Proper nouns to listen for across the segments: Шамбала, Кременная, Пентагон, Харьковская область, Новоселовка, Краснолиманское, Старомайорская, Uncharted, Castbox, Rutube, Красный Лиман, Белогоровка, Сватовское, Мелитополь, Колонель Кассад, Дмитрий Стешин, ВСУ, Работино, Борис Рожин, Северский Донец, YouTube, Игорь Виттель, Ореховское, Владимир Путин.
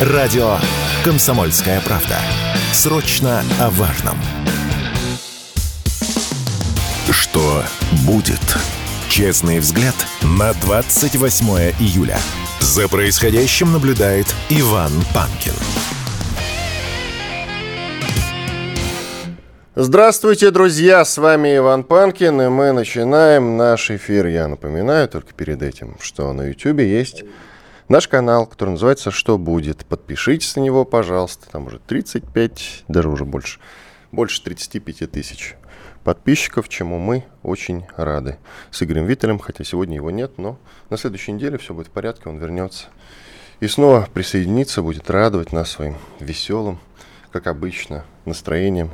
Радио «Комсомольская правда». Срочно о важном. Что будет? Честный взгляд на 28 июля. За происходящим наблюдает Иван Панкин. Здравствуйте, друзья! С вами Иван Панкин, и мы начинаем наш эфир. Я напоминаю только перед этим, что на YouTube есть наш канал, который называется «Что будет?». Подпишитесь на него, пожалуйста. Там уже 35, даже уже больше, 35 тысяч подписчиков, чему мы очень рады. С Игорем Виттелем, хотя сегодня его нет, но на следующей неделе все будет в порядке, он вернется. И снова присоединится, будет радовать нас своим веселым, как обычно, настроением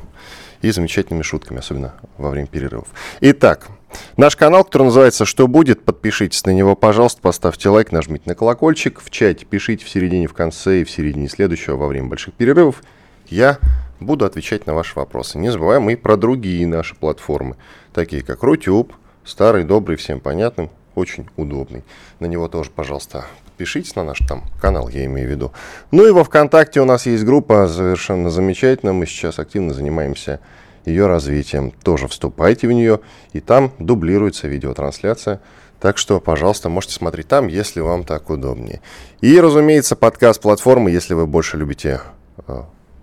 и замечательными шутками, особенно во время перерывов. Итак, наш канал, который называется «Что будет?», подпишитесь на него, пожалуйста, поставьте лайк, нажмите на колокольчик, в чате пишите в середине, в конце и в середине следующего во время больших перерывов. Я буду отвечать на ваши вопросы. Не забываем и про другие наши платформы, такие как Rutube, старый, добрый, всем понятный, очень удобный. На него тоже, пожалуйста, подпишитесь на наш там канал, я имею в виду. Ну и во ВКонтакте у нас есть группа совершенно замечательная. Мы сейчас активно занимаемся ее развитием. Тоже вступайте в нее, и там дублируется видеотрансляция. Так что, пожалуйста, можете смотреть там, если вам так удобнее. И, разумеется, подкаст-платформы, если вы больше любите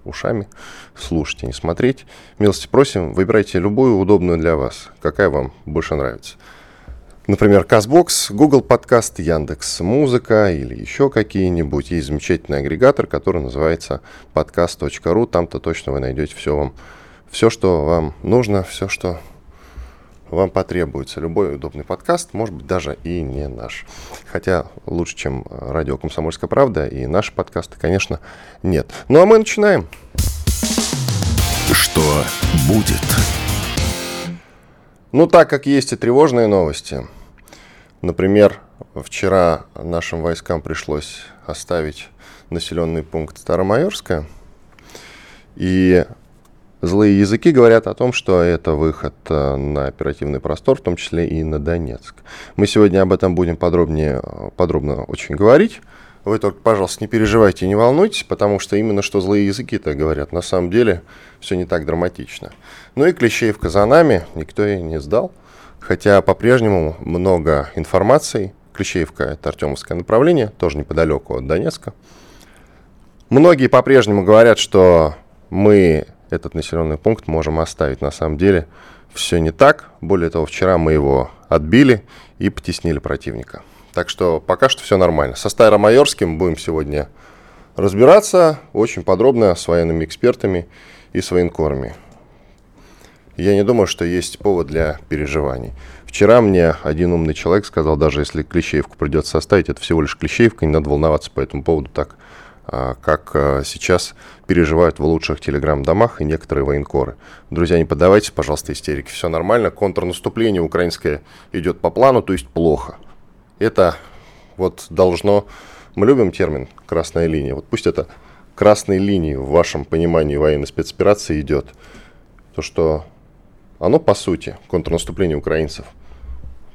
ушами слушать и не смотреть. Милости просим, выбирайте любую удобную для вас, какая вам больше нравится. Например, Castbox, Google подкаст, Яндекс.Музыка или еще какие-нибудь. Есть замечательный агрегатор, который называется podcast.ru. Там-то точно вы найдете все, что вам нужно, все, что вам потребуется. Любой удобный подкаст, может быть, даже и не наш. Хотя лучше, чем радио «Комсомольская правда», и наши подкасты, конечно, нет. Ну а мы начинаем. Что будет? Ну, так как есть и тревожные новости. Например, вчера нашим войскам пришлось оставить населенный пункт Старомайорская. И злые языки говорят о том, что это выход на оперативный простор, в том числе и на Донецк. Мы сегодня об этом будем подробно очень говорить. Вы только, пожалуйста, не переживайте и не волнуйтесь, потому что именно что злые языки-то говорят. На самом деле все не так драматично. Ну и Клещеевка за нами, никто ее не сдал. Хотя по-прежнему много информации. Клещеевка – это Артемовское направление, тоже неподалеку от Донецка. Многие по-прежнему говорят, что мы этот населенный пункт можем оставить. На самом деле все не так. Более того, вчера мы его отбили и потеснили противника. Так что пока что все нормально. Со Старомайорским будем сегодня разбираться очень подробно с военными экспертами и с военкорами. Я не думаю, что есть повод для переживаний. Вчера мне один умный человек сказал, даже если Клещеевку придется оставить, это всего лишь Клещеевка, не надо волноваться по этому поводу так, как сейчас переживают в лучших телеграм-домах и некоторые военкоры. Друзья, не поддавайтесь, пожалуйста, истерике. Все нормально. Контрнаступление украинское идет по плану, то есть плохо. Это вот должно... Мы любим термин «красная линия». Вот пусть это красной линией в вашем понимании военной спецоперации идет. То, что оно, по сути, контрнаступление украинцев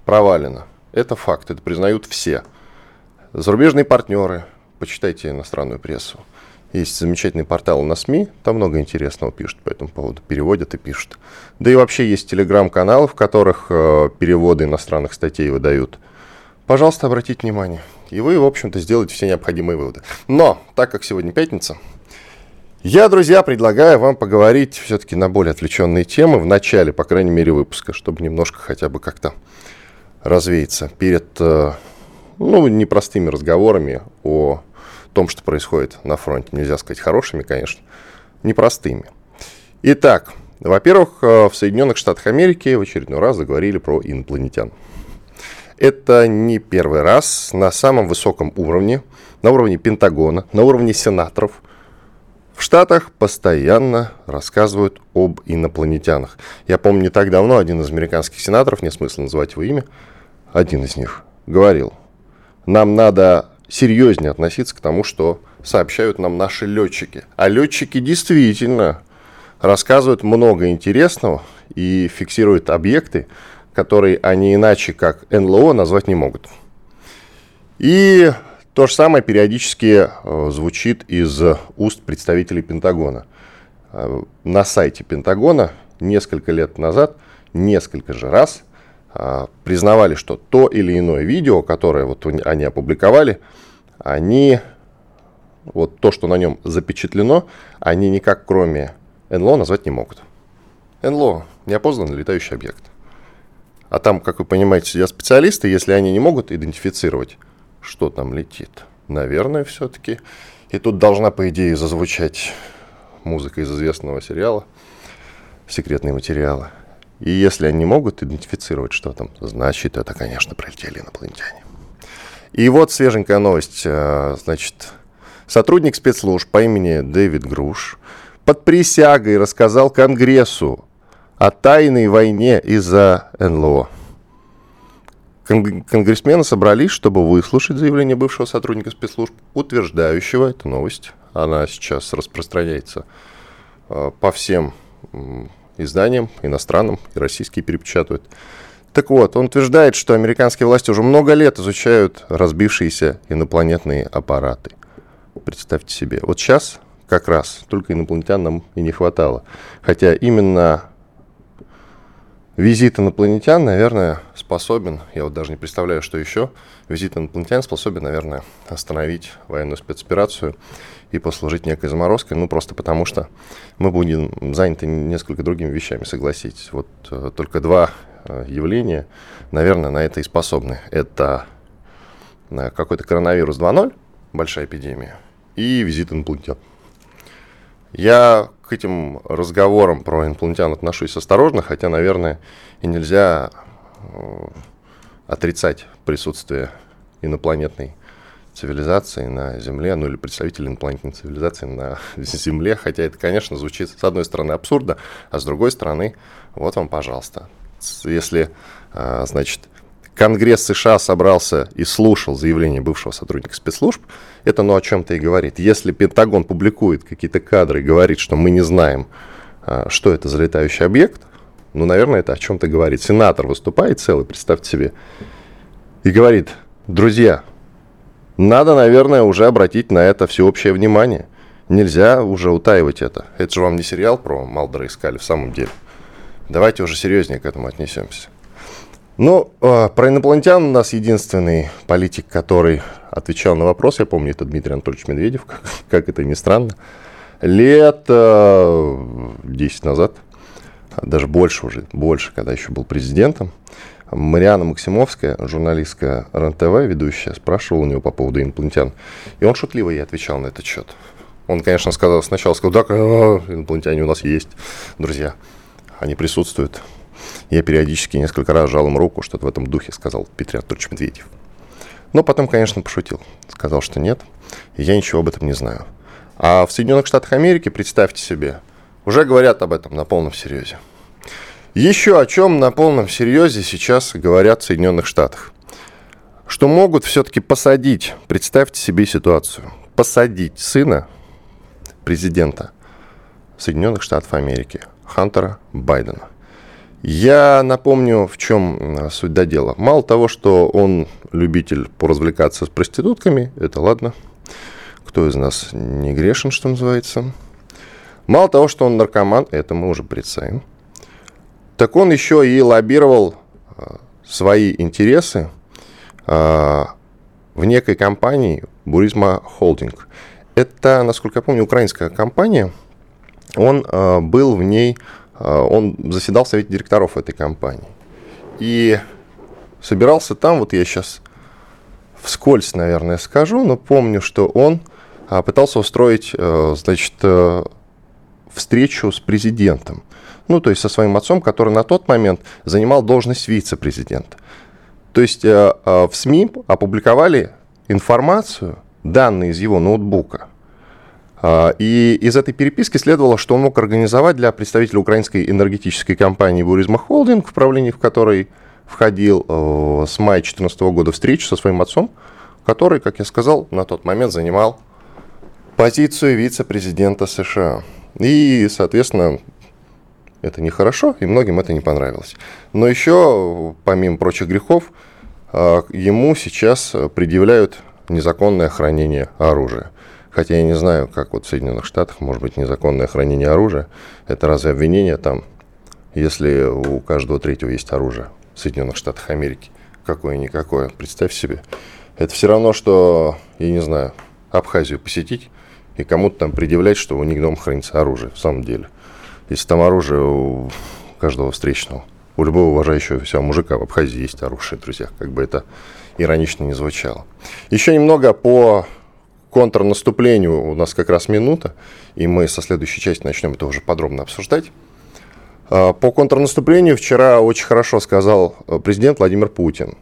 провалено. Это факт, это признают все. Зарубежные партнеры, почитайте иностранную прессу. Есть замечательный портал на СМИ, там много интересного пишут по этому поводу, переводят и пишут. Да и вообще есть телеграм-каналы, в которых переводы иностранных статей выдают. Пожалуйста, обратите внимание. И вы, в общем-то, сделаете все необходимые выводы. Но, так как сегодня пятница, я, друзья, предлагаю вам поговорить все-таки на более отвлеченные темы в начале, по крайней мере, выпуска, чтобы немножко хотя бы как-то развеяться перед, непростыми разговорами о том, что происходит на фронте. Нельзя сказать хорошими, конечно, непростыми. Итак, во-первых, в Соединенных Штатах Америки в очередной раз заговорили про инопланетян. Это не первый раз на самом высоком уровне, на уровне Пентагона, на уровне сенаторов. В Штатах постоянно рассказывают об инопланетянах. Я помню, не так давно один из американских сенаторов, нет смысла называть его имя, один из них говорил, нам надо серьезнее относиться к тому, что сообщают нам наши летчики. А летчики действительно рассказывают много интересного и фиксируют объекты, которые они иначе как НЛО назвать не могут. И То же самое периодически звучит из уст представителей Пентагона. На сайте Пентагона несколько лет назад, несколько же раз признавали, что то или иное видео, которое вот они опубликовали, вот то, что на нем запечатлено, они никак кроме НЛО назвать не могут. НЛО – неопознанный летающий объект. А там, как вы понимаете, сидят специалисты, если они не могут идентифицировать, что там летит, наверное, все-таки. И тут должна, по идее, зазвучать музыка из известного сериала «Секретные материалы». И если они могут идентифицировать, что там, значит, это, конечно, пролетели инопланетяне. И вот свеженькая новость. Значит, сотрудник спецслужб по имени Дэвид Груш под присягой рассказал Конгрессу о тайной войне из-за НЛО. Конгрессмены собрались, чтобы выслушать заявление бывшего сотрудника спецслужб, утверждающего эту новость. Она сейчас распространяется по всем изданиям, иностранным, и российские перепечатывают. Так вот, он утверждает, что американские власти уже много лет изучают разбившиеся инопланетные аппараты. Представьте себе, вот сейчас как раз только инопланетян нам и не хватало. Хотя именно визит инопланетян, наверное, способен, я вот даже не представляю, что еще, визит инопланетян способен, наверное, остановить военную спецоперацию и послужить некой заморозкой, ну просто потому что мы будем заняты несколько другими вещами, согласитесь. Вот только два явления, наверное, на это и способны. Это какой-то коронавирус 2.0, большая эпидемия, и визит инопланетян. Я к этим разговорам про инопланетян отношусь осторожно, хотя, наверное, и нельзя отрицать присутствие инопланетной цивилизации на Земле, ну или представителей инопланетной цивилизации на Земле, хотя это, конечно, звучит с одной стороны абсурдно, а с другой стороны, вот вам, пожалуйста. Если, значит, Конгресс США собрался и слушал заявление бывшего сотрудника спецслужб, это о чем-то и говорит. Если Пентагон публикует какие-то кадры и говорит, что мы не знаем, что это за летающий объект, ну, наверное, это о чем-то говорит. Сенатор выступает целый, представьте себе, и говорит: друзья, надо, наверное, уже обратить на это всеобщее внимание. Нельзя уже утаивать это. Это же вам не сериал про Малдера искали в самом деле. Давайте уже серьезнее к этому отнесемся. Но про инопланетян у нас единственный политик, который отвечал на вопрос, я помню, это Дмитрий Анатольевич Медведев, как это ни странно, лет 10 назад, даже больше, когда еще был президентом, Мариана Максимовская, журналистка РЕН-ТВ, ведущая, спрашивала у него по поводу инопланетян, и он шутливо ей отвечал на этот счет. Он, конечно, сначала сказал, да, инопланетяне у нас есть, друзья, они присутствуют. Я периодически несколько раз жал им руку, что-то в этом духе сказал Дмитрий Анатольевич Медведев. Но потом, конечно, пошутил. Сказал, что нет, и я ничего об этом не знаю. А в Соединенных Штатах Америки, представьте себе, уже говорят об этом на полном серьезе. Еще о чем на полном серьезе сейчас говорят в Соединенных Штатах. Что могут все-таки посадить, представьте себе ситуацию, посадить сына президента Соединенных Штатов Америки, Хантера Байдена. Я напомню, в чем суть до дела. Мало того, что он любитель поразвлекаться с проститутками, это ладно, кто из нас не грешен, что называется. Мало того, что он наркоман, это мы уже представим. Так он еще и лоббировал свои интересы в некой компании Burisma Holding. Это, насколько я помню, украинская компания. Он был в ней... Он заседал в совете директоров этой компании. И собирался там, вот я сейчас вскользь, наверное, скажу, но помню, что он пытался устроить, значит, встречу с президентом. Ну, то есть со своим отцом, который на тот момент занимал должность вице-президента. То есть в СМИ опубликовали информацию, данные из его ноутбука. И из этой переписки следовало, что он мог организовать для представителя украинской энергетической компании «Burisma Holding», в правлении в которой входил с мая 2014 года, встречу со своим отцом, который, как я сказал, на тот момент занимал позицию вице-президента США. И, соответственно, это нехорошо, и многим это не понравилось. Но еще, помимо прочих грехов, ему сейчас предъявляют незаконное хранение оружия. Хотя я не знаю, как вот в Соединенных Штатах, может быть, незаконное хранение оружия. Это разве обвинение там, если у каждого третьего есть оружие в Соединенных Штатах Америки? Какое-никакое, представь себе. Это все равно, что, я не знаю, Абхазию посетить и кому-то там предъявлять, что у них дома хранится оружие, в самом деле. Если там оружие у каждого встречного, у любого уважающего себя мужика в Абхазии есть оружие, друзья, как бы это иронично не звучало. Еще немного по контрнаступлению, у нас как раз минута, и мы со следующей части начнем это уже подробно обсуждать. По контрнаступлению вчера очень хорошо сказал президент Владимир Путин.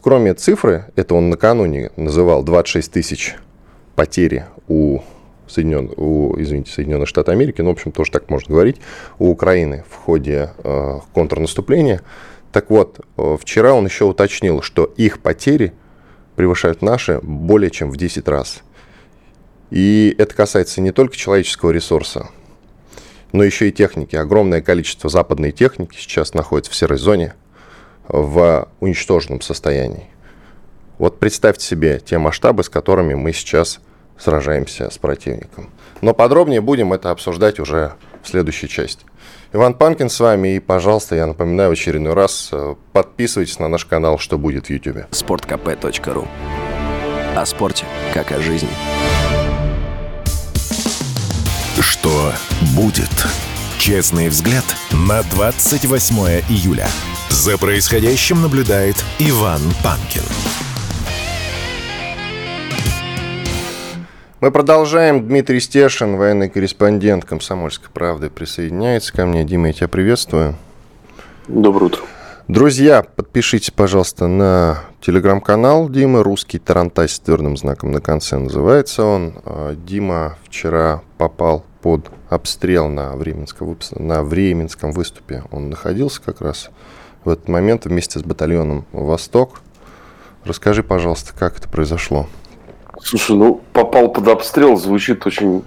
Кроме цифры, это он накануне называл 26 тысяч потери Соединенных Штатов Америки, ну, в общем, тоже так можно говорить, у Украины в ходе контрнаступления. Так вот, вчера он еще уточнил, что их потери превышают наши более чем в 10 раз. И это касается не только человеческого ресурса, но еще и техники. Огромное количество западной техники сейчас находится в серой зоне, в уничтоженном состоянии. Вот представьте себе те масштабы, с которыми мы сейчас сражаемся с противником. Но подробнее будем это обсуждать уже в следующей части. Иван Панкин с вами. И, пожалуйста, я напоминаю в очередной раз, подписывайтесь на наш канал «Что будет» в Ютубе. sportkp.ru. О спорте, как о жизни. Что будет? Честный взгляд на 28 июля. За происходящим наблюдает Иван Панкин. Мы продолжаем. Дмитрий Стешин, военный корреспондент «Комсомольской правды», присоединяется ко мне. Дима, я тебя приветствую. Доброе утро. Друзья, подпишитесь, пожалуйста, на телеграм-канал Димы. «Русский Тарантас» с твердым знаком на конце называется он. Дима вчера попал под обстрел на Временском выступе. Он находился как раз в этот момент вместе с батальоном «Восток». Расскажи, пожалуйста, как это произошло. Слушай, ну, попал под обстрел, звучит очень...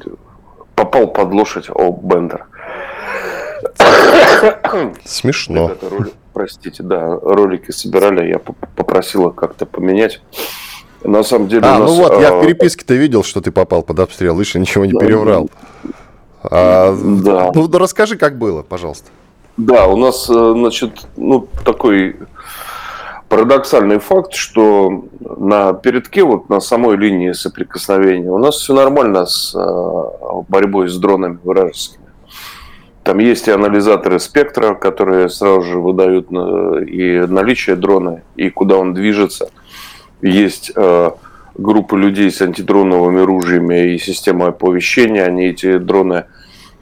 Попал под лошадь, о, Бендер. Смешно. Ребята, простите, да, ролики собирали, я попросил их как-то поменять. На самом деле у нас... ну вот, я в переписке-то видел, что ты попал под обстрел, лишь ничего не переврал. Да. Ну, расскажи, как было, пожалуйста. Да, у нас, значит, ну, такой... Парадоксальный факт, что на передке, вот на самой линии соприкосновения, у нас все нормально с борьбой с дронами вражескими. Там есть и анализаторы спектра, которые сразу же выдают и наличие дрона, и куда он движется. Есть группы людей с антидроновыми ружьями и система оповещения. Они эти дроны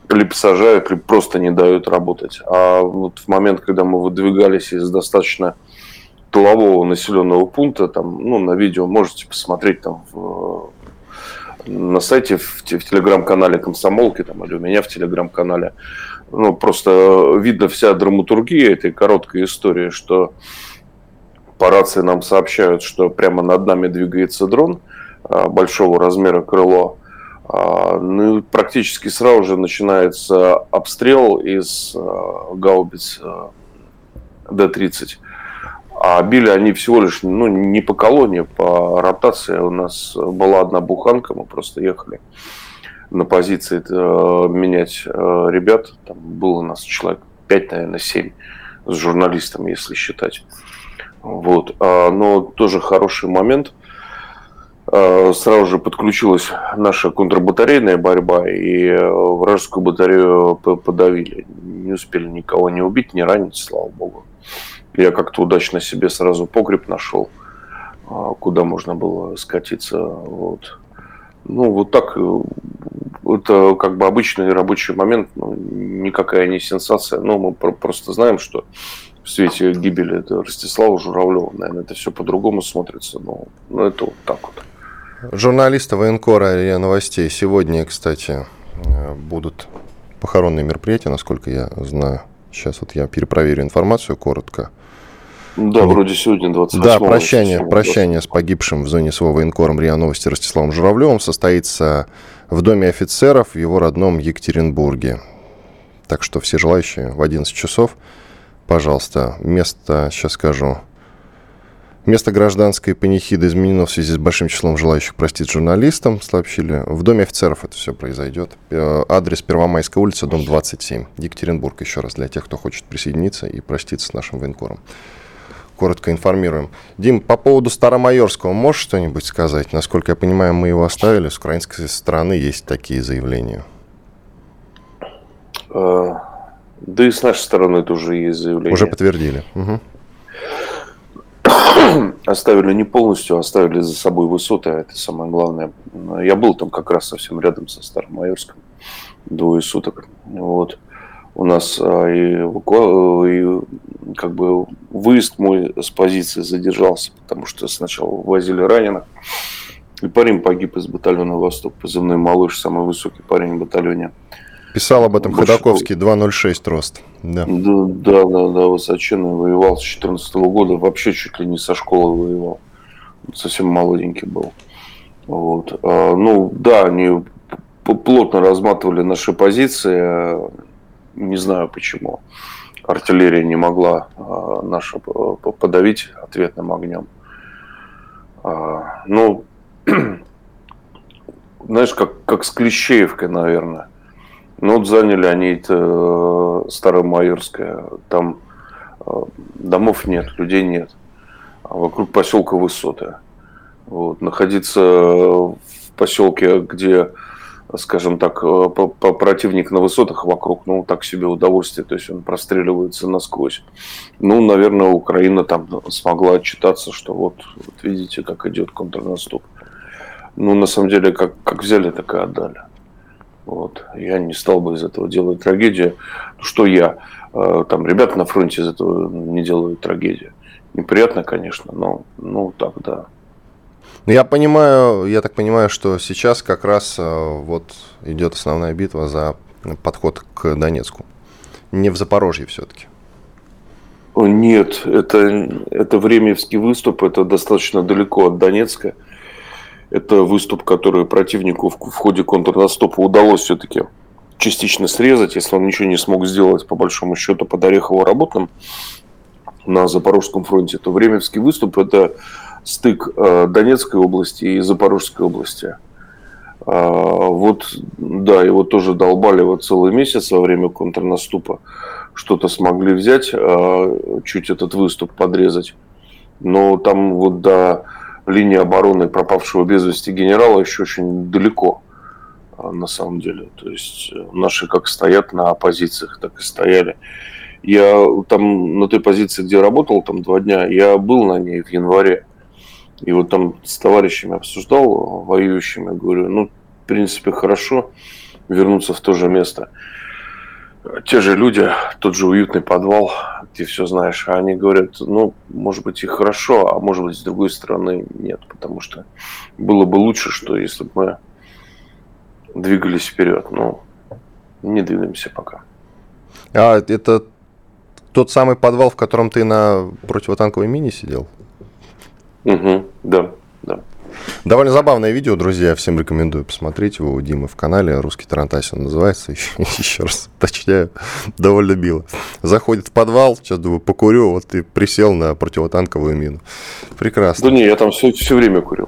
либо сажают, либо просто не дают работать. А вот в момент, когда мы выдвигались из достаточно тылового населенного пункта, там, ну, на видео можете посмотреть там, на сайте, в телеграм-канале «Комсомолки» там, или у меня в телеграм-канале. Ну, просто видно вся драматургия этой короткой истории, что по рации нам сообщают, что прямо над нами двигается дрон большого размера, крыло. Ну, практически сразу же начинается обстрел из гаубиц Д-30. А били они всего лишь, ну, не по колонне, по ротации. У нас была одна буханка, мы просто ехали на позиции менять ребят. Там было у нас человек 5, наверное, 7 с журналистом, если считать. Вот. Но тоже хороший момент. Сразу же подключилась наша контрбатарейная борьба, и вражескую батарею подавили. Не успели никого не убить, не ранить, слава богу. Я как-то удачно себе сразу погреб нашел, куда можно было скатиться. Вот. Ну, вот так. Это как бы обычный рабочий момент. Ну, никакая не сенсация. Но мы просто знаем, что в свете гибели Ростислава Журавлева, наверное, это все по-другому смотрится. Но это вот так вот. Журналисты военкора РИА Новостей сегодня, кстати, будут похоронные мероприятия, насколько я знаю. Сейчас вот я перепроверю информацию коротко. Да, вроде сегодня 28-го. Да, прощание с погибшим в зоне СВО военкором РИА Новости Ростиславом Журавлевым состоится в Доме офицеров в его родном Екатеринбурге. Так что все желающие в 11 часов, пожалуйста, место, сейчас скажу, Место гражданской панихиды изменено в связи с большим числом желающих простить журналистам, сообщили. В Доме офицеров это все произойдет. Адрес: Первомайская улица, дом 27. Екатеринбург, еще раз, для тех, кто хочет присоединиться и проститься с нашим военкором. Коротко информируем. Дим, по поводу Старомайорского можешь что-нибудь сказать? Насколько я понимаю, мы его оставили. С украинской стороны есть такие заявления. Да и с нашей стороны тоже есть заявление. Уже подтвердили. Угу. Оставили не полностью, оставили за собой высоты, а это самое главное. Я был там как раз совсем рядом со Старомайорском, двое суток. Вот. У нас и выезд мой с позиции задержался, потому что сначала возили раненых. И парень погиб из батальона «Восток», позывной «Малыш», самый высокий парень в батальоне. Писал об этом Ходаковский, 2.06 рост. Да, высоченный, воевал с 2014 года, вообще чуть ли не со школы воевал. Совсем молоденький был. Вот. Ну да, они плотно разматывали наши позиции, не знаю почему. Артиллерия не могла нашу подавить ответным огнем. Ну, знаешь, как с Клещеевкой, наверное. Ну, вот заняли они это Старомайорское, там домов нет, людей нет, а вокруг поселка высоты. Вот. Находиться в поселке, где, скажем так, противник на высотах вокруг, ну, так себе удовольствие, то есть он простреливается насквозь. Ну, наверное, Украина там смогла отчитаться, что вот видите, как идет контрнаступ. Ну, на самом деле, как взяли, так и отдали. Вот. Я не стал бы из этого делать трагедию. Что я? Там ребята на фронте из этого не делают трагедию. Неприятно, конечно, но так, да. Я так понимаю, что сейчас как раз вот идет основная битва за подход к Донецку. Не в Запорожье все-таки. Нет, это Времьевский выступ, это достаточно далеко от Донецка. Это выступ, который противнику в ходе контрнаступа удалось все-таки частично срезать, если он ничего не смог сделать, по большому счету, под Орехово-Работным на Запорожском фронте, то Временский выступ – это стык Донецкой области и Запорожской области. Вот, да, его тоже долбали целый месяц во время контрнаступа. Что-то смогли взять, чуть этот выступ подрезать. Но там линия обороны пропавшего без вести генерала еще очень далеко, на самом деле. То есть наши как стоят на позициях, так и стояли. Я там на той позиции, где работал, там 2 дня, я был на ней в январе. И вот там с товарищами обсуждал, воюющими, говорю, в принципе, хорошо вернуться в то же место. Те же люди, тот же уютный подвал, ты все знаешь. А они говорят, может быть и хорошо, а может быть с другой стороны нет. Потому что было бы лучше, что если бы мы двигались вперед. Но не двигаемся пока. А это тот самый подвал, в котором ты на противотанковой мине сидел? Угу, да. Довольно забавное видео, друзья, всем рекомендую посмотреть его у Димы в канале, «Русский Тарантас» он называется, еще раз уточняю, довольно било. Заходит в подвал, сейчас думаю, покурю, вот и присел на противотанковую мину. Прекрасно. Да не, я там все время курил,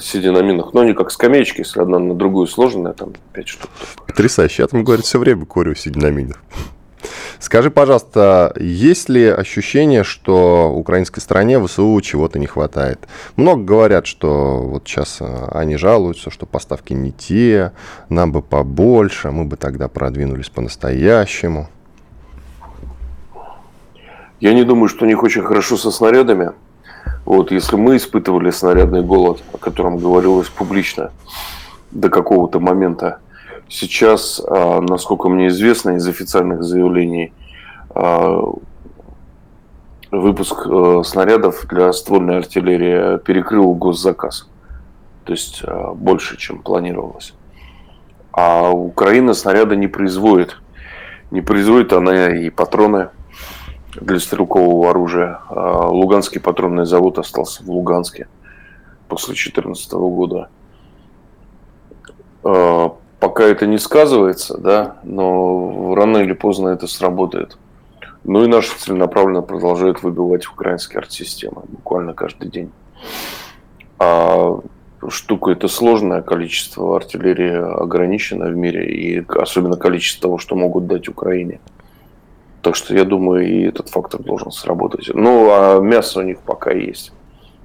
сидя на минах, но они как скамеечки, если одна на другую сложенная, там 5 штук. Потрясающе, я там, говорит, все время курю, сидя на минах. Скажи, пожалуйста, есть ли ощущение, что украинской стороне ВСУ чего-то не хватает? Много говорят, что вот сейчас они жалуются, что поставки не те, нам бы побольше, мы бы тогда продвинулись по-настоящему. Я не думаю, что у них очень хорошо со снарядами. Вот, если мы испытывали снарядный голод, о котором говорилось публично до какого-то момента, сейчас, насколько мне известно, из официальных заявлений, выпуск снарядов для ствольной артиллерии перекрыл госзаказ. То есть больше, чем планировалось. А Украина снаряды не производит. Не производит она и патроны для стрелкового оружия. Луганский патронный завод остался в Луганске после 2014 года. Пока это не сказывается, да, но рано или поздно это сработает. Ну и наши целенаправленно продолжают выбивать украинские арт-системы буквально каждый день. А штука это сложная, количество артиллерии ограничено в мире, и особенно количество того, что могут дать Украине. Так что я думаю, и этот фактор должен сработать. Ну, а мясо у них пока есть.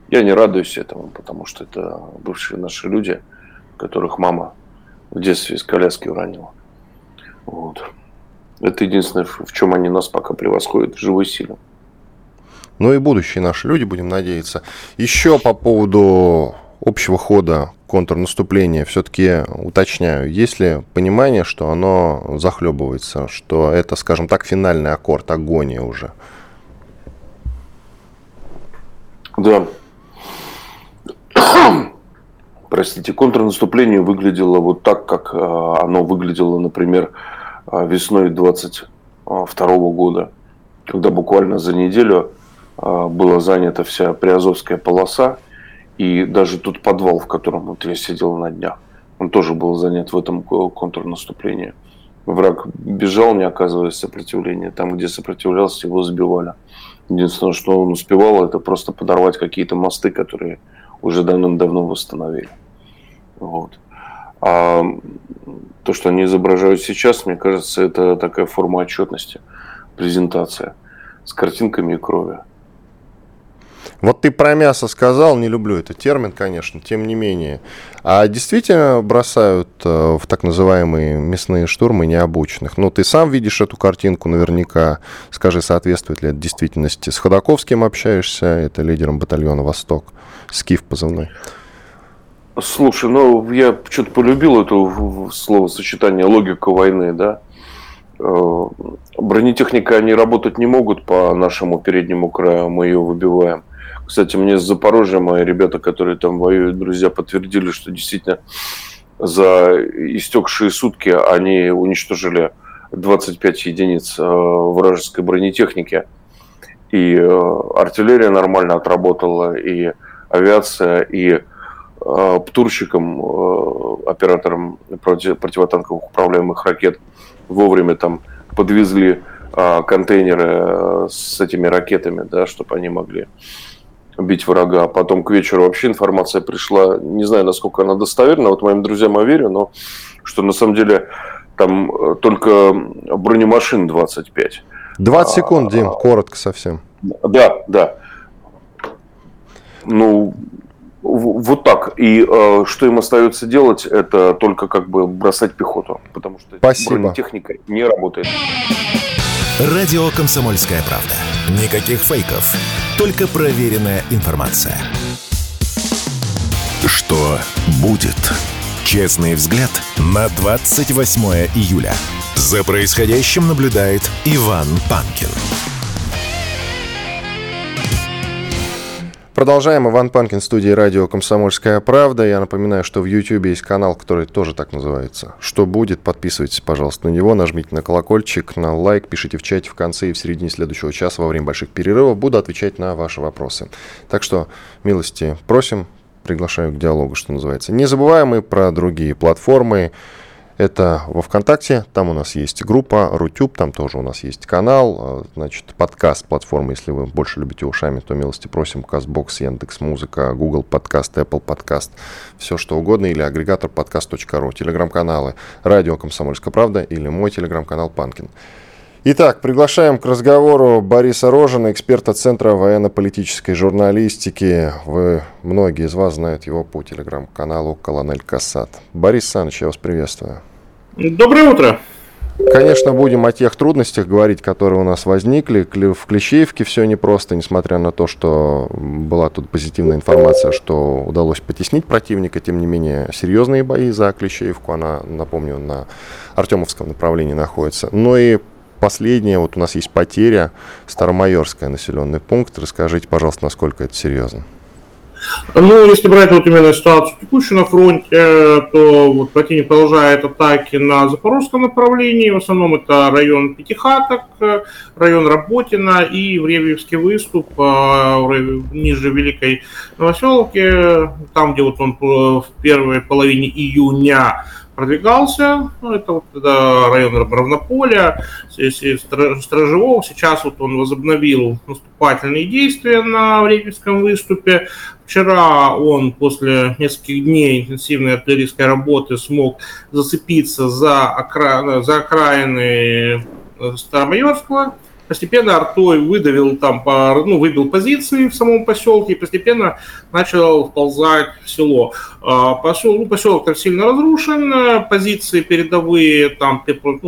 Я не радуюсь этому, потому что это бывшие наши люди, которых мама в детстве из коляски уронила. Вот. Это единственное, в чем они нас пока превосходят, в живой силе. Ну и будущие наши люди, будем надеяться. Еще по поводу общего хода контрнаступления все-таки уточняю. Есть ли понимание, что оно захлебывается, что это, скажем так, финальный аккорд, агония уже? Да. Простите, контрнаступление выглядело вот так, как оно выглядело, например, весной 22 года, когда буквально за неделю была занята вся Приазовская полоса, и даже тот подвал, в котором вот я сидел на днях, он тоже был занят в этом контрнаступлении. Враг бежал, не оказывая сопротивления. Там, где сопротивлялся, его сбивали. Единственное, что он успевал, это просто подорвать какие-то мосты, которые уже давным-давно восстановили. Вот. А то, что они изображают сейчас, мне кажется, это такая форма отчетности, презентация с картинками и кровью. Вот ты про мясо сказал, не люблю этот термин, конечно, тем не менее. А действительно бросают в так называемые мясные штурмы необученных? Ну, ты сам видишь эту картинку наверняка. Скажи, соответствует ли это действительности? С Ходаковским общаешься, это лидером батальона «Восток», скиф позывной. Слушай, ну я что-то полюбил это словосочетание «логика войны», да? Бронетехника, они работать не могут по нашему переднему краю, мы ее выбиваем. Кстати, мне с Запорожья мои ребята, которые там воюют, друзья, подтвердили, что действительно за истекшие сутки они уничтожили 25 единиц вражеской бронетехники. И артиллерия нормально отработала, и авиация, и птурщикам, операторам противотанковых управляемых ракет вовремя там подвезли контейнеры с этими ракетами, да, чтобы они могли бить врага. Потом к вечеру вообще информация пришла, не знаю, насколько она достоверна, вот моим друзьям я верю, но что на самом деле там только бронемашин 25. 20 секунд, Дим, коротко совсем. Да, да. Ну, вот так. И что им остается делать, это только как бы бросать пехоту, потому что бронетехника не работает. Радио «Комсомольская правда». Никаких фейков, только проверенная информация. Что будет? Честный взгляд на 28 июля. За происходящим наблюдает Иван Панкин. Продолжаем. Иван Панкин в студии радио «Комсомольская правда». Я напоминаю, что в Ютьюбе есть канал, который тоже так называется. «Что будет?». Подписывайтесь, пожалуйста, на него. Нажмите на колокольчик, на лайк. Пишите в чате в конце и в середине следующего часа во время больших перерывов. Буду отвечать на ваши вопросы. Так что милости просим. Приглашаю к диалогу, что называется. Не забываем и про другие платформы. Это во ВКонтакте, там у нас есть группа, Rutube, там тоже у нас есть канал, значит, подкаст, платформа, если вы больше любите ушами, то милости просим, Castbox, Яндекс.Музыка, Google подкаст, Apple подкаст, все что угодно, или агрегатор podcast.ru, телеграм-каналы, радио «Комсомольская правда» или мой телеграм-канал «Панкин». Итак, приглашаем к разговору Бориса Рожина, эксперта Центра военно-политической журналистики. Многие из вас знают его по телеграм-каналу «Колонель Кассад». Борис Александрович, я вас приветствую. Доброе утро. Конечно, будем о тех трудностях говорить, которые у нас возникли. В Клещеевке все непросто, несмотря на то, что была тут позитивная информация, что удалось потеснить противника. Тем не менее, серьезные бои за Клещеевку. Она, напомню, на Артемовском направлении находится. Но и последняя, вот у нас есть потеря, Старомайорская населенный пункт. Расскажите, пожалуйста, насколько это серьезно? Ну, если брать вот именно ситуацию текущую на фронте, то вот противник продолжает атаки на запорожском направлении. В основном это район Пятихаток, район Работино и Времьевский выступ ниже Великой Новоселовки, там, где вот он в первой половине июня продвигался, ну, это вот район Равнополя, Сторожевого, сейчас вот он возобновил наступательные действия на Временском выступе. Вчера он после нескольких дней интенсивной артиллерийской работы смог зацепиться за окраины Старомайорского. Постепенно артой выдавил там, выбил позиции в самом поселке и постепенно начал вползать в село. Поселок там сильно разрушен, позиции передовые там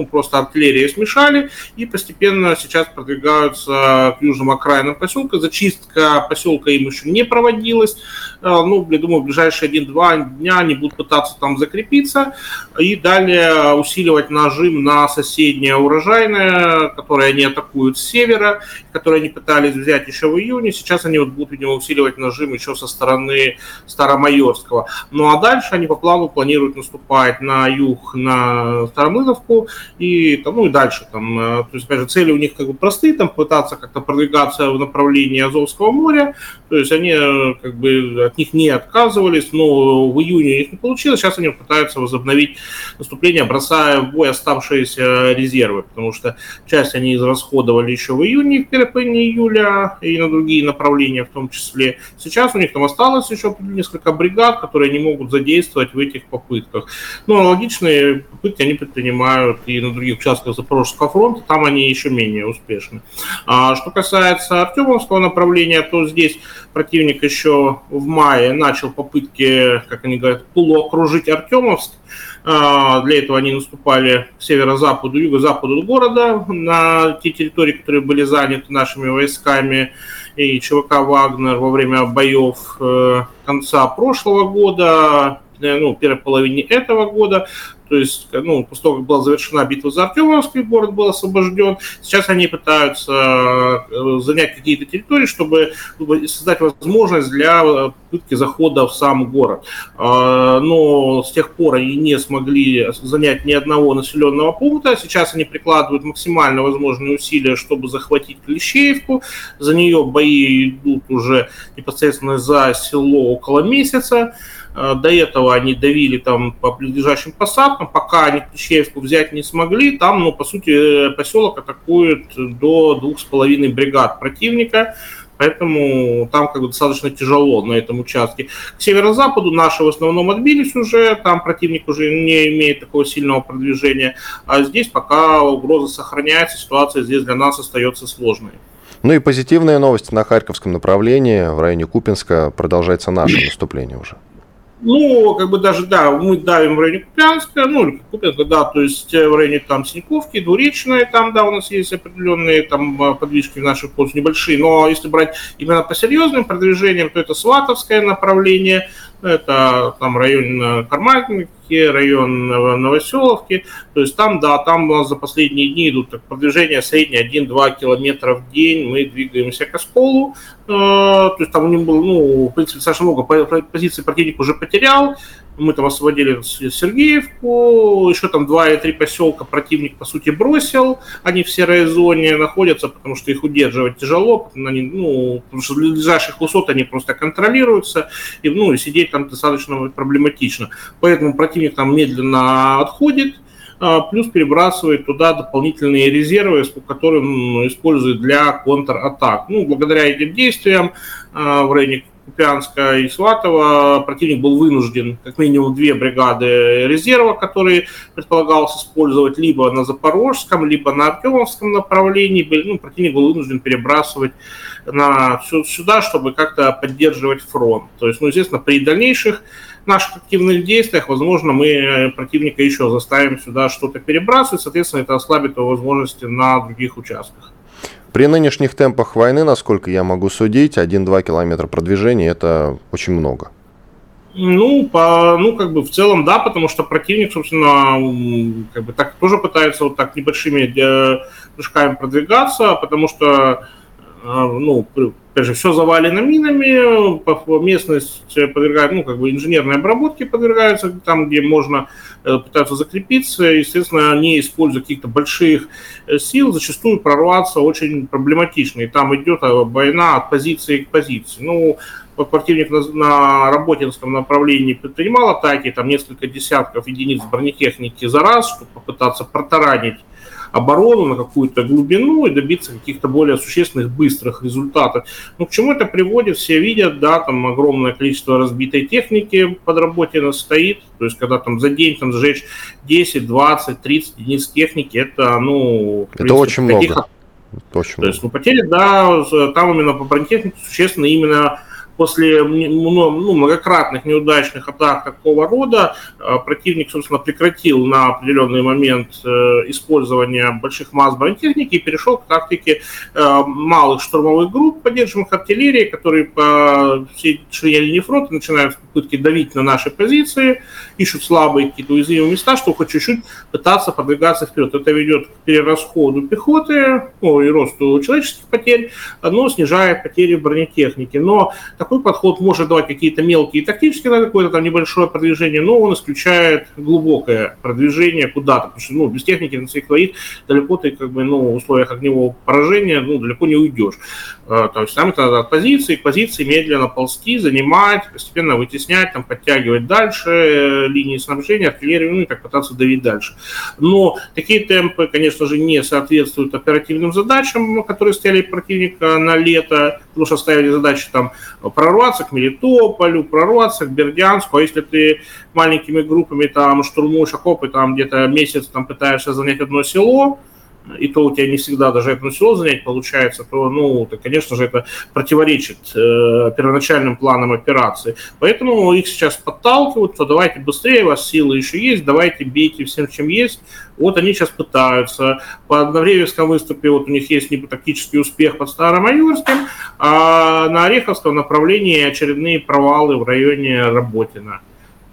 просто артиллерии смешали и постепенно сейчас продвигаются к южным окраинам поселка. Зачистка поселка им еще не проводилась, но, я думаю, в ближайшие 1-2 дня они будут пытаться там закрепиться и далее усиливать нажим на соседнее Урожайное, которое они атакуют с севера, которые они пытались взять еще в июне. Сейчас они вот будут, видимо, усиливать нажим еще со стороны Старомайорского. Ну а дальше они по плану планируют наступать на юг, на Старомыновку и там, ну и дальше там. То есть, опять же, цели у них как бы простые, там пытаться как-то продвигаться в направлении Азовского моря. То есть они как бы от них не отказывались, но в июне у них не получилось. Сейчас они пытаются возобновить наступление, бросая в бой оставшиеся резервы, потому что часть они израсходовали еще в июне, в первой половине июля и на другие направления в том числе. Сейчас у них там осталось еще несколько бригад, которые они могут задействовать в этих попытках. Но аналогичные попытки они предпринимают и на других участках Запорожского фронта, там они еще менее успешны. А что касается Артемовского направления, то здесь противник еще в мае начал попытки, как они говорят, полуокружить Артемовск. Для этого они наступали к северо-западу, юго-западу города, на те территории, которые были заняты нашими войсками и ЧВК «Вагнер» во время боев конца прошлого года, первой половине этого года. То есть, после того, как была завершена битва за Артемовск, город был освобожден. Сейчас они пытаются занять какие-то территории, чтобы создать возможность для попытки захода в сам город. Но с тех пор они не смогли занять ни одного населенного пункта. Сейчас они прикладывают максимально возможные усилия, чтобы захватить Клещеевку. За нее бои идут уже непосредственно за село около месяца. До этого они давили там по ближайшим посадкам, пока они Клещеевку взять не смогли. Там, по сути, поселок атакует до 2,5 бригад противника. Поэтому там достаточно тяжело на этом участке. К северо-западу наши в основном отбились уже, там противник уже не имеет такого сильного продвижения. А здесь пока угроза сохраняется, ситуация здесь для нас остается сложной. Ну и позитивные новости на харьковском направлении, в районе Купянска продолжается наше наступление уже. Мы давим в районе Купянска, то есть в районе там Синьковки, Двуречной, у нас есть определенные там подвижки в наших пользу небольшие, но если брать именно по серьезным продвижениям, то это Сватовское направление, это там район Карманки, район Новоселовки, то есть там у нас за последние дни идут продвижения средние 1-2 километра в день, мы двигаемся к Осколу, то есть там у них было, в принципе, достаточно много позиций противник уже потерял, мы там освободили Сергеевку, еще там 2-3 поселка противник, по сути, бросил, они в серой зоне находятся, потому что их удерживать тяжело, потому что для ближайших высот они просто контролируются, и сидеть там достаточно проблематично. Поэтому противник там медленно отходит, плюс перебрасывает туда дополнительные резервы, которые используют для контратак. Благодаря этим действиям в районе Купянска и Сватова противник был вынужден как минимум 2 бригады резерва, которые предполагалось использовать либо на Запорожском, либо на Артемовском направлении. Противник был вынужден перебрасывать сюда, чтобы как-то поддерживать фронт. То есть, естественно, при дальнейших наших активных действиях, возможно, мы противника еще заставим сюда что-то перебрасывать. Соответственно, это ослабит его возможности на других участках. При нынешних темпах войны, насколько я могу судить, 1-2 километра продвижения – это очень много. В целом, да, потому что противник, собственно, так тоже пытается вот так небольшими прыжками продвигаться, потому что, опять же, все завалено минами, местность подвергает, инженерной обработке подвергаются, там, где можно пытаться закрепиться, естественно, не используя каких-то больших сил, зачастую прорваться очень проблематично, и там идет война от позиции к позиции. противник на Работинском направлении предпринимал атаки, там несколько десятков единиц бронетехники за раз, чтобы попытаться протаранить оборону на какую-то глубину и добиться каких-то более существенных, быстрых результатов. Ну, к чему это приводит, все видят, да, там огромное количество разбитой техники под Работино стоит, то есть когда там за день там сжечь 10, 20, 30 единиц техники, это, ну... Это очень много. То есть, ну, потери, да, там именно по бронетехнике существенно именно... После многократных неудачных атак такого рода противник, собственно, прекратил на определенный момент использование больших масс бронетехники и перешел к тактике малых штурмовых групп, поддерживаемых артиллерией, которые по всей ширине линии фронта начинают в попытке давить на наши позиции, ищут слабые какие-то уязвимые места, чтобы хоть чуть-чуть пытаться продвигаться вперед. Это ведет к перерасходу пехоты, ну, и росту человеческих потерь, но снижает потери бронетехники. Но такой подход может давать какие-то мелкие тактические, да, какое-то там небольшое продвижение, но он исключает глубокое продвижение куда-то, потому что, ну, без техники на своих двоих далеко ты, как бы, ну, в условиях огневого поражения, ну, далеко не уйдешь. То есть там это надо от позиции к позиции медленно ползти, занимать, постепенно вытеснять, там, подтягивать дальше линии снабжения, артиллерию, ну, и так пытаться давить дальше. Но такие темпы, конечно же, не соответствуют оперативным задачам, которые стояли противника на лето, потому что ставили задачи там прорваться к Мелитополю, прорваться к Бердянску, а если ты маленькими группами там штурмуешь окопы, там где-то месяц там пытаешься занять одно село, и то у тебя не всегда даже одно село занять получается, то, ну, то, конечно же, это противоречит первоначальным планам операции. Поэтому их сейчас подталкивают, что давайте быстрее, у вас силы еще есть, давайте бейте всем, чем есть. Вот они сейчас пытаются. По Одновремьевскому выступе вот у них есть тактический успех под Старомайорским, а на Ореховском направлении очередные провалы в районе Работино.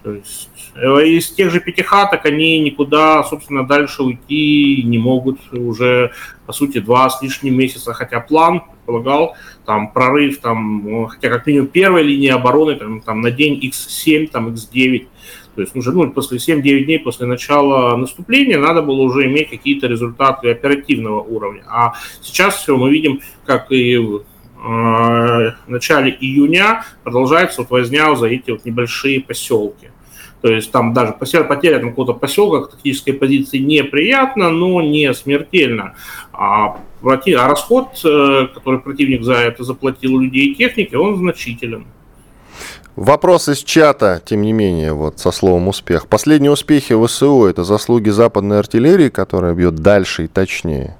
То есть из тех же пятихаток они никуда, собственно, дальше уйти не могут уже, по сути, 2 с лишним месяца, хотя план предполагал там прорыв, там, хотя как минимум первой линии обороны там на день x7, там x9. То есть уже, ну, после 7-9 дней после начала наступления надо было уже иметь какие-то результаты оперативного уровня. А сейчас все мы видим, как и в начале июня продолжается вот возня за эти вот небольшие поселки. То есть там даже потеря там какого-то поселка, тактической позиции неприятно, но не смертельно. А расход, который противник за это заплатил людей и техники, он значителен. Вопрос из чата, тем не менее, вот со словом «успех». Последние успехи ВСУ – это заслуги западной артиллерии, которая бьет дальше и точнее?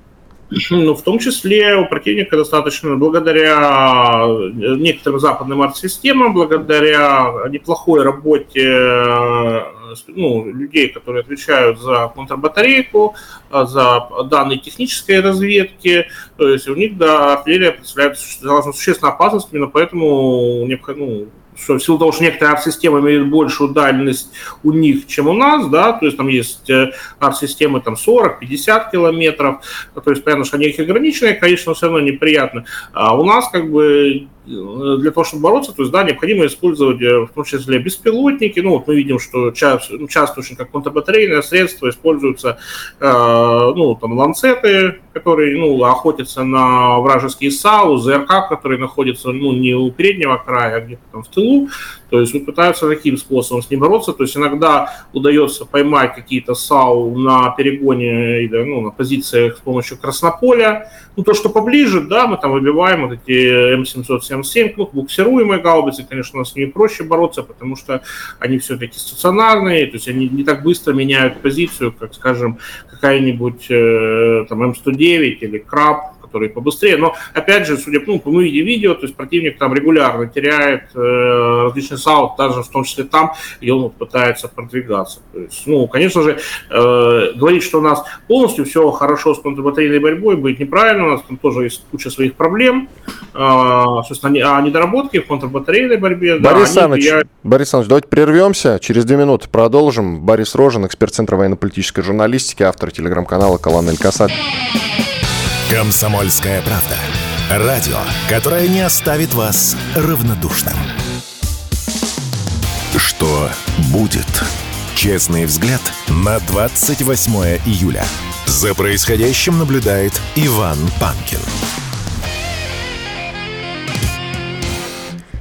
Ну, в том числе у противника достаточно, благодаря некоторым западным арт-системам, благодаря неплохой работе, ну, людей, которые отвечают за контрбатарейку, за данные технической разведки, то есть у них, да, артиллерия представляет существенную опасность, именно поэтому необходимо... Что в силу того, что некоторые арт-системы имеют большую дальность у них, чем у нас, да, то есть там есть арт-системы там 40-50 километров, то есть понятно, что они их ограничены, конечно, все равно неприятно. А у нас, как бы, для того, чтобы бороться, то есть, да, необходимо использовать, в том числе, беспилотники. Ну, вот мы видим, что часто очень как контрбатарейное средство используются, ну, там, ланцеты, которые, ну, охотятся на вражеские САУ, ЗРК, которые находятся, ну, не у переднего края, а где-то там в тылу. То есть, вот пытаются таким способом с ним бороться. То есть, иногда удается поймать какие-то САУ на перегоне, ну, на позициях с помощью краснополя. Ну, то, что поближе, да, мы там выбиваем вот эти М777, ну, буксируемые гаубицы, конечно, у нас с ними проще бороться, потому что они все-таки стационарные, то есть они не так быстро меняют позицию, как, скажем, какая-нибудь там М109 или Краб, которые побыстрее. Но, опять же, судя по, ну, мы видим видео, то есть противник там регулярно теряет различные САУ, даже в том числе там, где он пытается продвигаться. То есть, ну, конечно же, говорить, что у нас полностью все хорошо с контрбатарейной борьбой, будет неправильно, у нас там тоже есть куча своих проблем. Собственно, о недоработке в контрбатарейной борьбе. Борис Саныч, давайте прервемся, через 2 минуты продолжим. Борис Рожин, эксперт Центра военно-политической журналистики, автор телеграм-канала «Колонель Кассад». «Комсомольская правда». Радио, которое не оставит вас равнодушным. Что будет? Честный взгляд на 28 июля. За происходящим наблюдает Иван Панкин.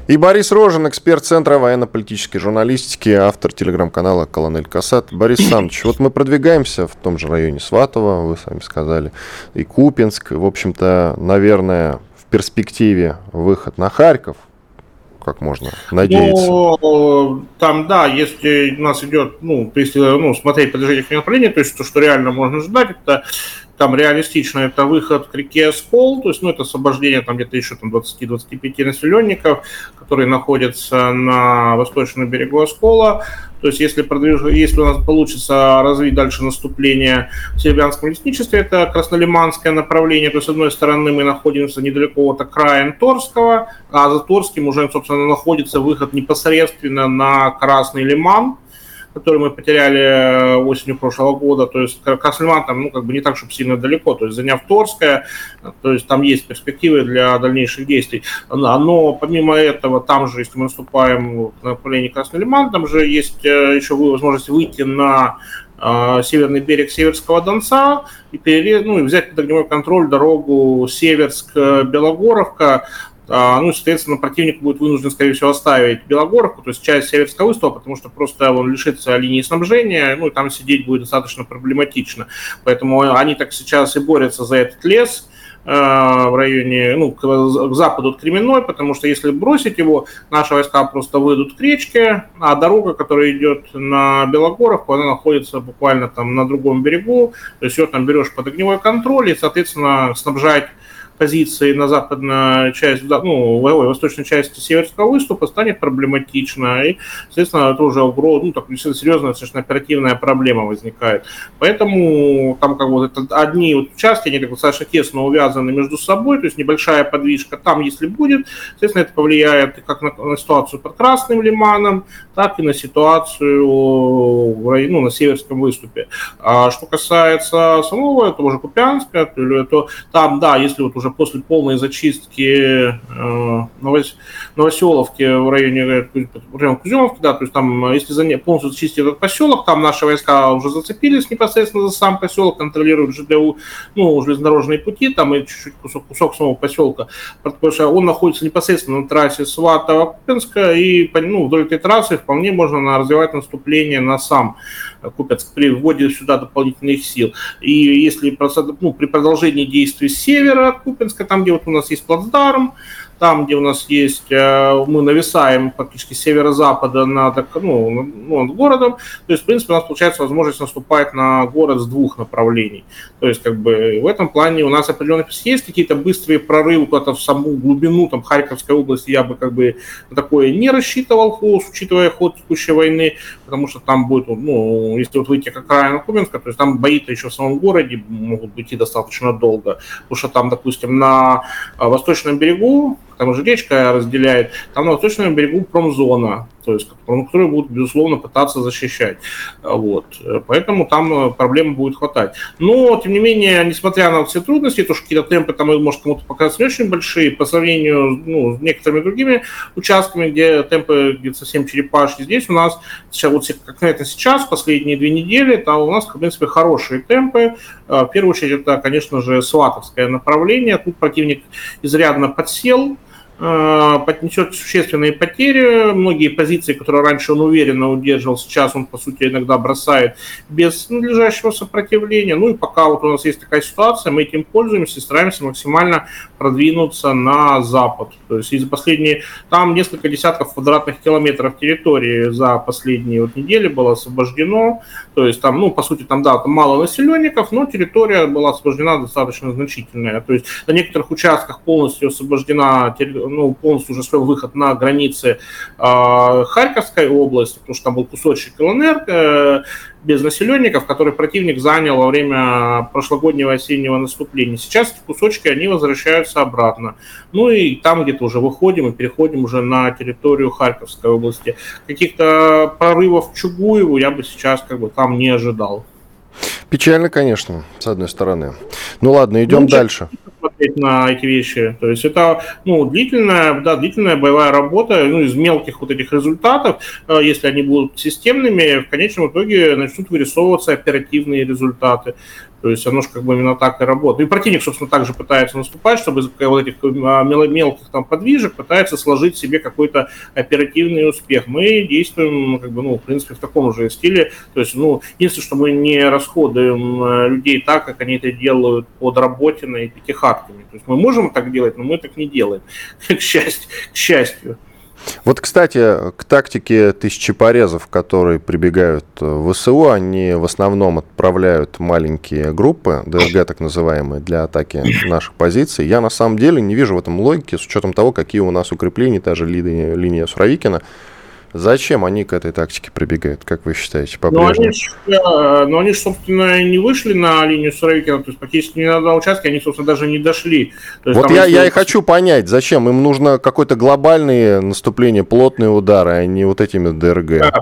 И Борис Рожин, эксперт Центра военно-политической журналистики, автор телеграм-канала «Колонель Кассад». Борис Александрович, вот мы продвигаемся в том же районе Сватова, вы сами сказали, и Купянск. В общем-то, наверное, в перспективе выход на Харьков, как можно надеяться. Ну, там, да, если у нас идет, если смотреть продвижение к направлению, то есть то, что реально можно ждать, это там реалистично, это выход к реке Скол, то есть, это освобождение там где-то еще там 20-25 населенников, которые находятся на восточном берегу Оскола. То есть, если у нас получится развить дальше наступление в Серебрянском лесничестве, это краснолиманское направление, то есть, с одной стороны, мы находимся недалеко от края Торского, а за Торским уже, собственно, находится выход непосредственно на Красный Лиман, который мы потеряли осенью прошлого года. То есть Красный Лиман там, не так, чтобы сильно далеко. То есть заняв Торское, то есть там есть перспективы для дальнейших действий. Но помимо этого, там же, если мы наступаем на направлении Красный Лиман, там же есть еще возможность выйти на северный берег Северского Донца и взять под огневой контроль дорогу Северск-Белогоровка. Соответственно, противник будет вынужден, скорее всего, оставить Белогоровку, то есть часть Северского выступа, потому что просто он лишится линии снабжения, и там сидеть будет достаточно проблематично. Поэтому они так сейчас и борются за этот лес в районе, к западу от Кременной, потому что если бросить его, наши войска просто выйдут к речке, а дорога, которая идет на Белогоровку, она находится буквально там на другом берегу, то есть ее там берешь под огневой контроль и, соответственно, снабжать позиции на западную часть, восточную часть Северского выступа станет проблематично, и, соответственно, это уже угроза, серьезная, совершенно оперативная проблема возникает. Поэтому там одни участки, они достаточно тесно увязаны между собой, то есть небольшая подвижка там, если будет, соответственно, это повлияет как на ситуацию под Красным Лиманом, так и на ситуацию на Северском выступе. А что касается самого этого же Купянска, то там, да, если уже после полной зачистки Новоселовки в районе Кузьмовки, да, то есть там, если полностью зачистить этот поселок, там наши войска уже зацепились непосредственно за сам поселок, контролируют ЖДУ, железнодорожные пути, там и чуть-чуть кусок самого поселка, потому что он находится непосредственно на трассе Сватова-Купянска, и вдоль этой трассы вполне можно развивать наступление на сам Купянск при вводе сюда дополнительных сил. И если при продолжении действий с севера от Купянска, там, где у нас есть плацдарм, там, где у нас есть, мы нависаем практически с северо-запада над городом, то есть, в принципе, у нас получается возможность наступать на город с двух направлений. То есть, в этом плане у нас определенно есть какие-то быстрые прорывы куда-то в саму глубину, Харьковской области я бы, такое не рассчитывал, учитывая ход текущей войны, потому что там будет, если выйти к окраину Купянска, то есть, там бои-то еще в самом городе могут быть и достаточно долго, потому что там, допустим, на восточном берегу, там же речка разделяет, там на восточном берегу промзона, то есть, которую будут, безусловно, пытаться защищать. Поэтому там проблем будет хватать. Но, тем не менее, несмотря на все трудности, то, что какие-то темпы там, может, кому-то показаться не очень большие, по сравнению с некоторыми другими участками, где темпы где-то совсем черепашки, здесь у нас, конкретно сейчас, последние 2 недели, там у нас, в принципе, хорошие темпы. В первую очередь, это, конечно же, Сватовское направление. Тут противник изрядно подсел, поднесет существенные потери. Многие позиции, которые раньше он уверенно удерживал, сейчас он, по сути, иногда бросает без надлежащего сопротивления. И пока у нас есть такая ситуация, мы этим пользуемся и стараемся максимально продвинуться на запад. То есть там несколько десятков квадратных километров территории за последние недели было освобождено. То есть там, по сути, там мало населенников, но территория была освобождена достаточно значительная. То есть на некоторых участках полностью освобождена территория, полностью уже свой выход на границы Харьковской области, потому что там был кусочек ЛНР без населенников, который противник занял во время прошлогоднего осеннего наступления. Сейчас эти кусочки, они возвращаются обратно. И там где-то уже выходим и переходим уже на территорию Харьковской области. Каких-то прорывов к Чугуеву я бы сейчас там не ожидал. Печально, конечно, с одной стороны. Ладно, идем дальше. Смотреть на эти вещи. То есть это длительная боевая работа. Из мелких этих результатов, если они будут системными, в конечном итоге начнут вырисовываться оперативные результаты. То есть оно же как бы именно так и работает. И противник, собственно, также пытается наступать, чтобы из вот этих мелких там подвижек пытается сложить себе какой-то оперативный успех. Мы действуем, как бы, ну, в принципе, в таком же стиле. То есть, ну, единственное, что мы не расходуем людей так, как они это делают под Работино и Пятихатками. То есть мы можем так делать, но мы так не делаем, к счастью. Вот, кстати, к тактике тысячепорезов, которые прибегают в ВСУ, они в основном отправляют маленькие группы, ДРГ так называемые, для атаки наших позиций. Я на самом деле не вижу в этом логики, с учетом того, какие у нас укрепления, та же линия Суровикина. Зачем они к этой тактике прибегают, как вы считаете, по-прежнему? Но они, собственно, не вышли на линию Суровикина, то есть практически ни на одном участке они, собственно, даже не дошли. То есть, вот я и хочу понять, зачем им нужно какое-то глобальное наступление, плотные удары, а не вот этими ДРГ. Да,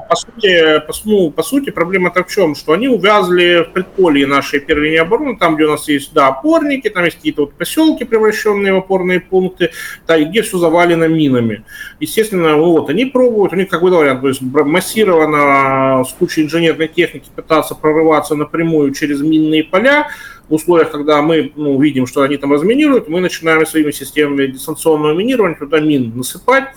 по сути, проблема-то в чем, что они увязли в предполье нашей первой линии обороны, там, где у нас есть, да, опорники, там есть какие-то вот поселки, превращенные в опорные пункты, да, где все завалено минами. Естественно, вот они пробуют, у них какой вариант, то есть массированно с кучей инженерной техники пытаться прорываться напрямую через минные поля. В условиях, когда мы видим, что они там разминируют, мы начинаем своими системами дистанционного минирования туда мин насыпать.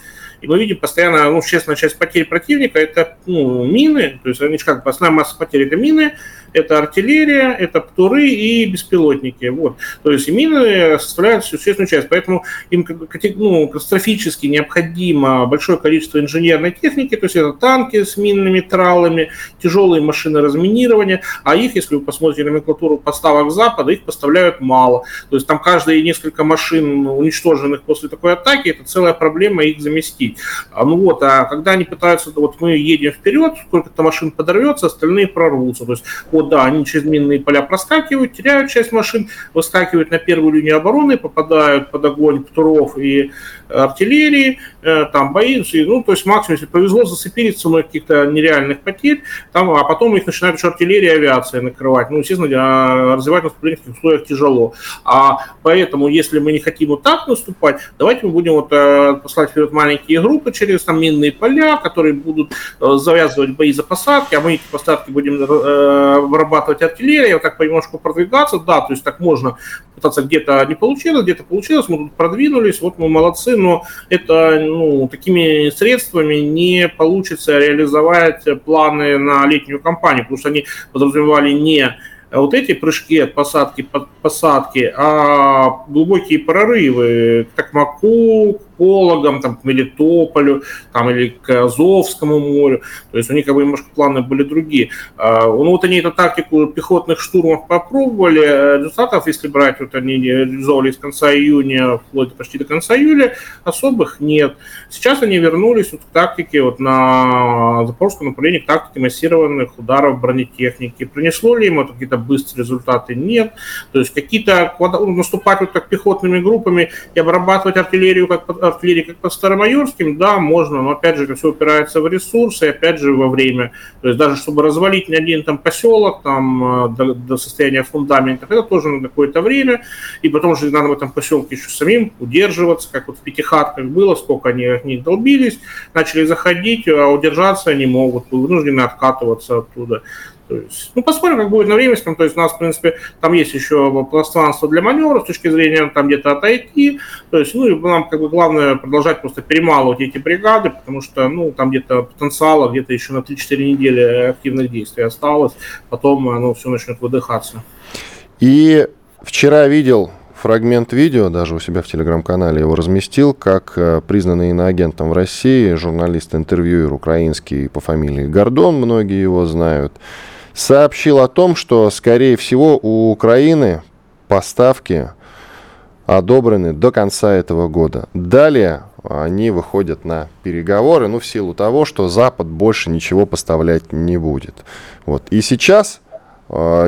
И мы видим постоянно, существенная часть потерь противника – это мины, то есть они как бы основная масса потерь – это мины, это артиллерия, это ПТУРы и беспилотники. Вот. То есть мины составляют существенную часть, поэтому им катастрофически необходимо большое количество инженерной техники, то есть это танки с минными тралами, тяжелые машины разминирования, а их, если вы посмотрите номенклатуру поставок Запада, их поставляют мало. То есть там каждые несколько машин, уничтоженных после такой атаки, это целая проблема их заместить. А когда они пытаются, мы едем вперед, сколько-то машин подорвется, остальные прорвутся. То есть, они через минные поля проскакивают, теряют часть машин, выскакивают на первую линию обороны, попадают под огонь ПТУРов и артиллерии, там боится, то есть максимум, если повезло, зацепили ценой каких-то нереальных потерь, там, а потом их начинают еще артиллерия и авиация накрывать. Естественно, развивать наступление в таких условиях тяжело. А поэтому, если мы не хотим вот так наступать, давайте мы будем послать вперед маленькие группы через там минные поля, которые будут завязывать бои за посадки, а мы эти посадки будем вырабатывать артиллерию, вот так понемножку продвигаться, да, то есть так можно пытаться, где-то не получилось, где-то получилось, мы тут продвинулись, вот мы молодцы, но это, такими средствами не получится реализовать планы на летнюю кампанию, потому что они подразумевали не вот эти прыжки от посадки под посадки, а глубокие прорывы к Токмаку, к Пологам, там, к Мелитополю там, или к Азовскому морю. То есть у них как бы немножко планы были другие. Они эту тактику пехотных штурмов попробовали. Результатов, если брать, они реализовывали с конца июня вплоть почти до конца июля, особых нет. Сейчас они вернулись к тактике на Запорожском направлении, к тактике массированных ударов бронетехники. Принесло ли им какие-то быстрые результаты? Нет. То есть какие-то наступать так пехотными группами и обрабатывать артиллерию как под Старомайорским, да, можно, но опять же это все упирается в ресурсы, опять же во время. То есть даже чтобы развалить ни один там поселок там, до состояния фундамента, это тоже надо какое-то время, и потом же надо в этом поселке еще самим удерживаться, как в Пятихатках было, сколько они от них долбились, начали заходить, а удержаться они могут, вынуждены откатываться оттуда. То есть, посмотрим, как будет на Временском. То есть у нас, в принципе, там есть еще пространство для маневра с точки зрения там где-то отойти. То есть, и нам как бы главное продолжать просто перемалывать эти бригады, потому что, там где-то потенциала где-то еще на 3-4 недели активных действий осталось. Потом оно все начнет выдыхаться. И вчера видел фрагмент видео, даже у себя в телеграм-канале его разместил, как признанный иноагентом в России журналист-интервьюер украинский по фамилии Гордон, многие его знают, сообщил о том, что, скорее всего, у Украины поставки одобрены до конца этого года. Далее они выходят на переговоры, в силу того, что Запад больше ничего поставлять не будет. Вот. И сейчас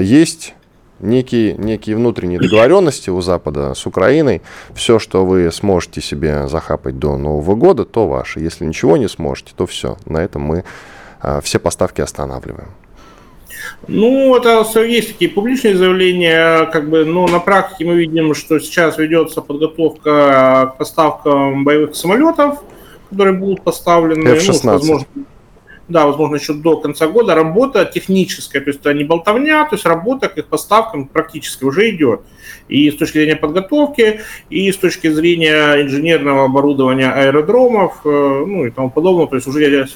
есть некие внутренние договоренности у Запада с Украиной. Все, что вы сможете себе захапать до Нового года, то ваше. Если ничего не сможете, то все. На этом мы все поставки останавливаем. Это есть такие публичные заявления, но на практике мы видим, что сейчас ведется подготовка к поставкам боевых самолетов, которые будут поставлены. F-16. да, возможно, еще до конца года, работа техническая, то есть это не болтовня, то есть работа к их поставкам практически уже идет. И с точки зрения подготовки, и с точки зрения инженерного оборудования аэродромов, ну и тому подобное, то есть уже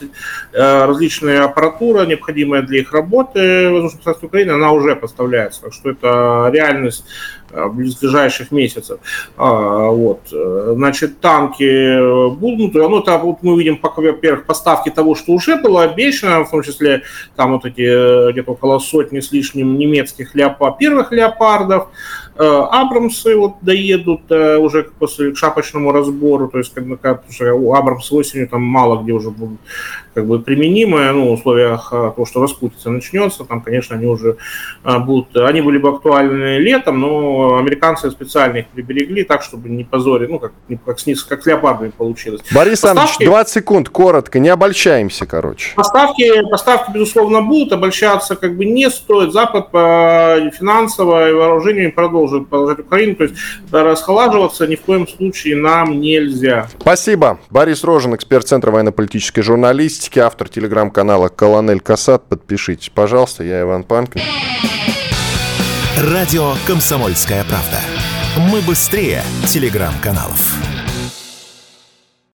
различная аппаратура, необходимая для их работы в Воздушном пространстве Украины, она уже поставляется, так что это реальность ближайших месяцев. Вот. Значит, танки будут, ну, это, вот мы видим, во-первых, поставки того, что уже было обещано, в том числе там вот эти где-то около сотни с лишним немецких первых леопардов, Абрамсы вот доедут уже после к шапочному разбору, то есть потому что у Абрамс осенью там мало где уже будут как бы применимы, ну, в условиях того, что распутица начнется, там, конечно, они уже будут, они были бы актуальны летом, но американцы специально их приберегли так, чтобы не позорили, ну, как с леопардами получилось. Борис Александрович, 20 секунд, коротко, не обольщаемся, короче. Поставки, безусловно, будут, обольщаться как бы не стоит. Запад по финансово и вооружению продолжит положить Украину, то есть расхолаживаться ни в коем случае нам нельзя. Спасибо. Борис Рожин, эксперт Центра военно-политической журналистики, автор телеграм-канала «Колонель Кассад». Подпишитесь, пожалуйста. Я Иван Панкин. Радио «Комсомольская правда». Мы быстрее телеграм-каналов.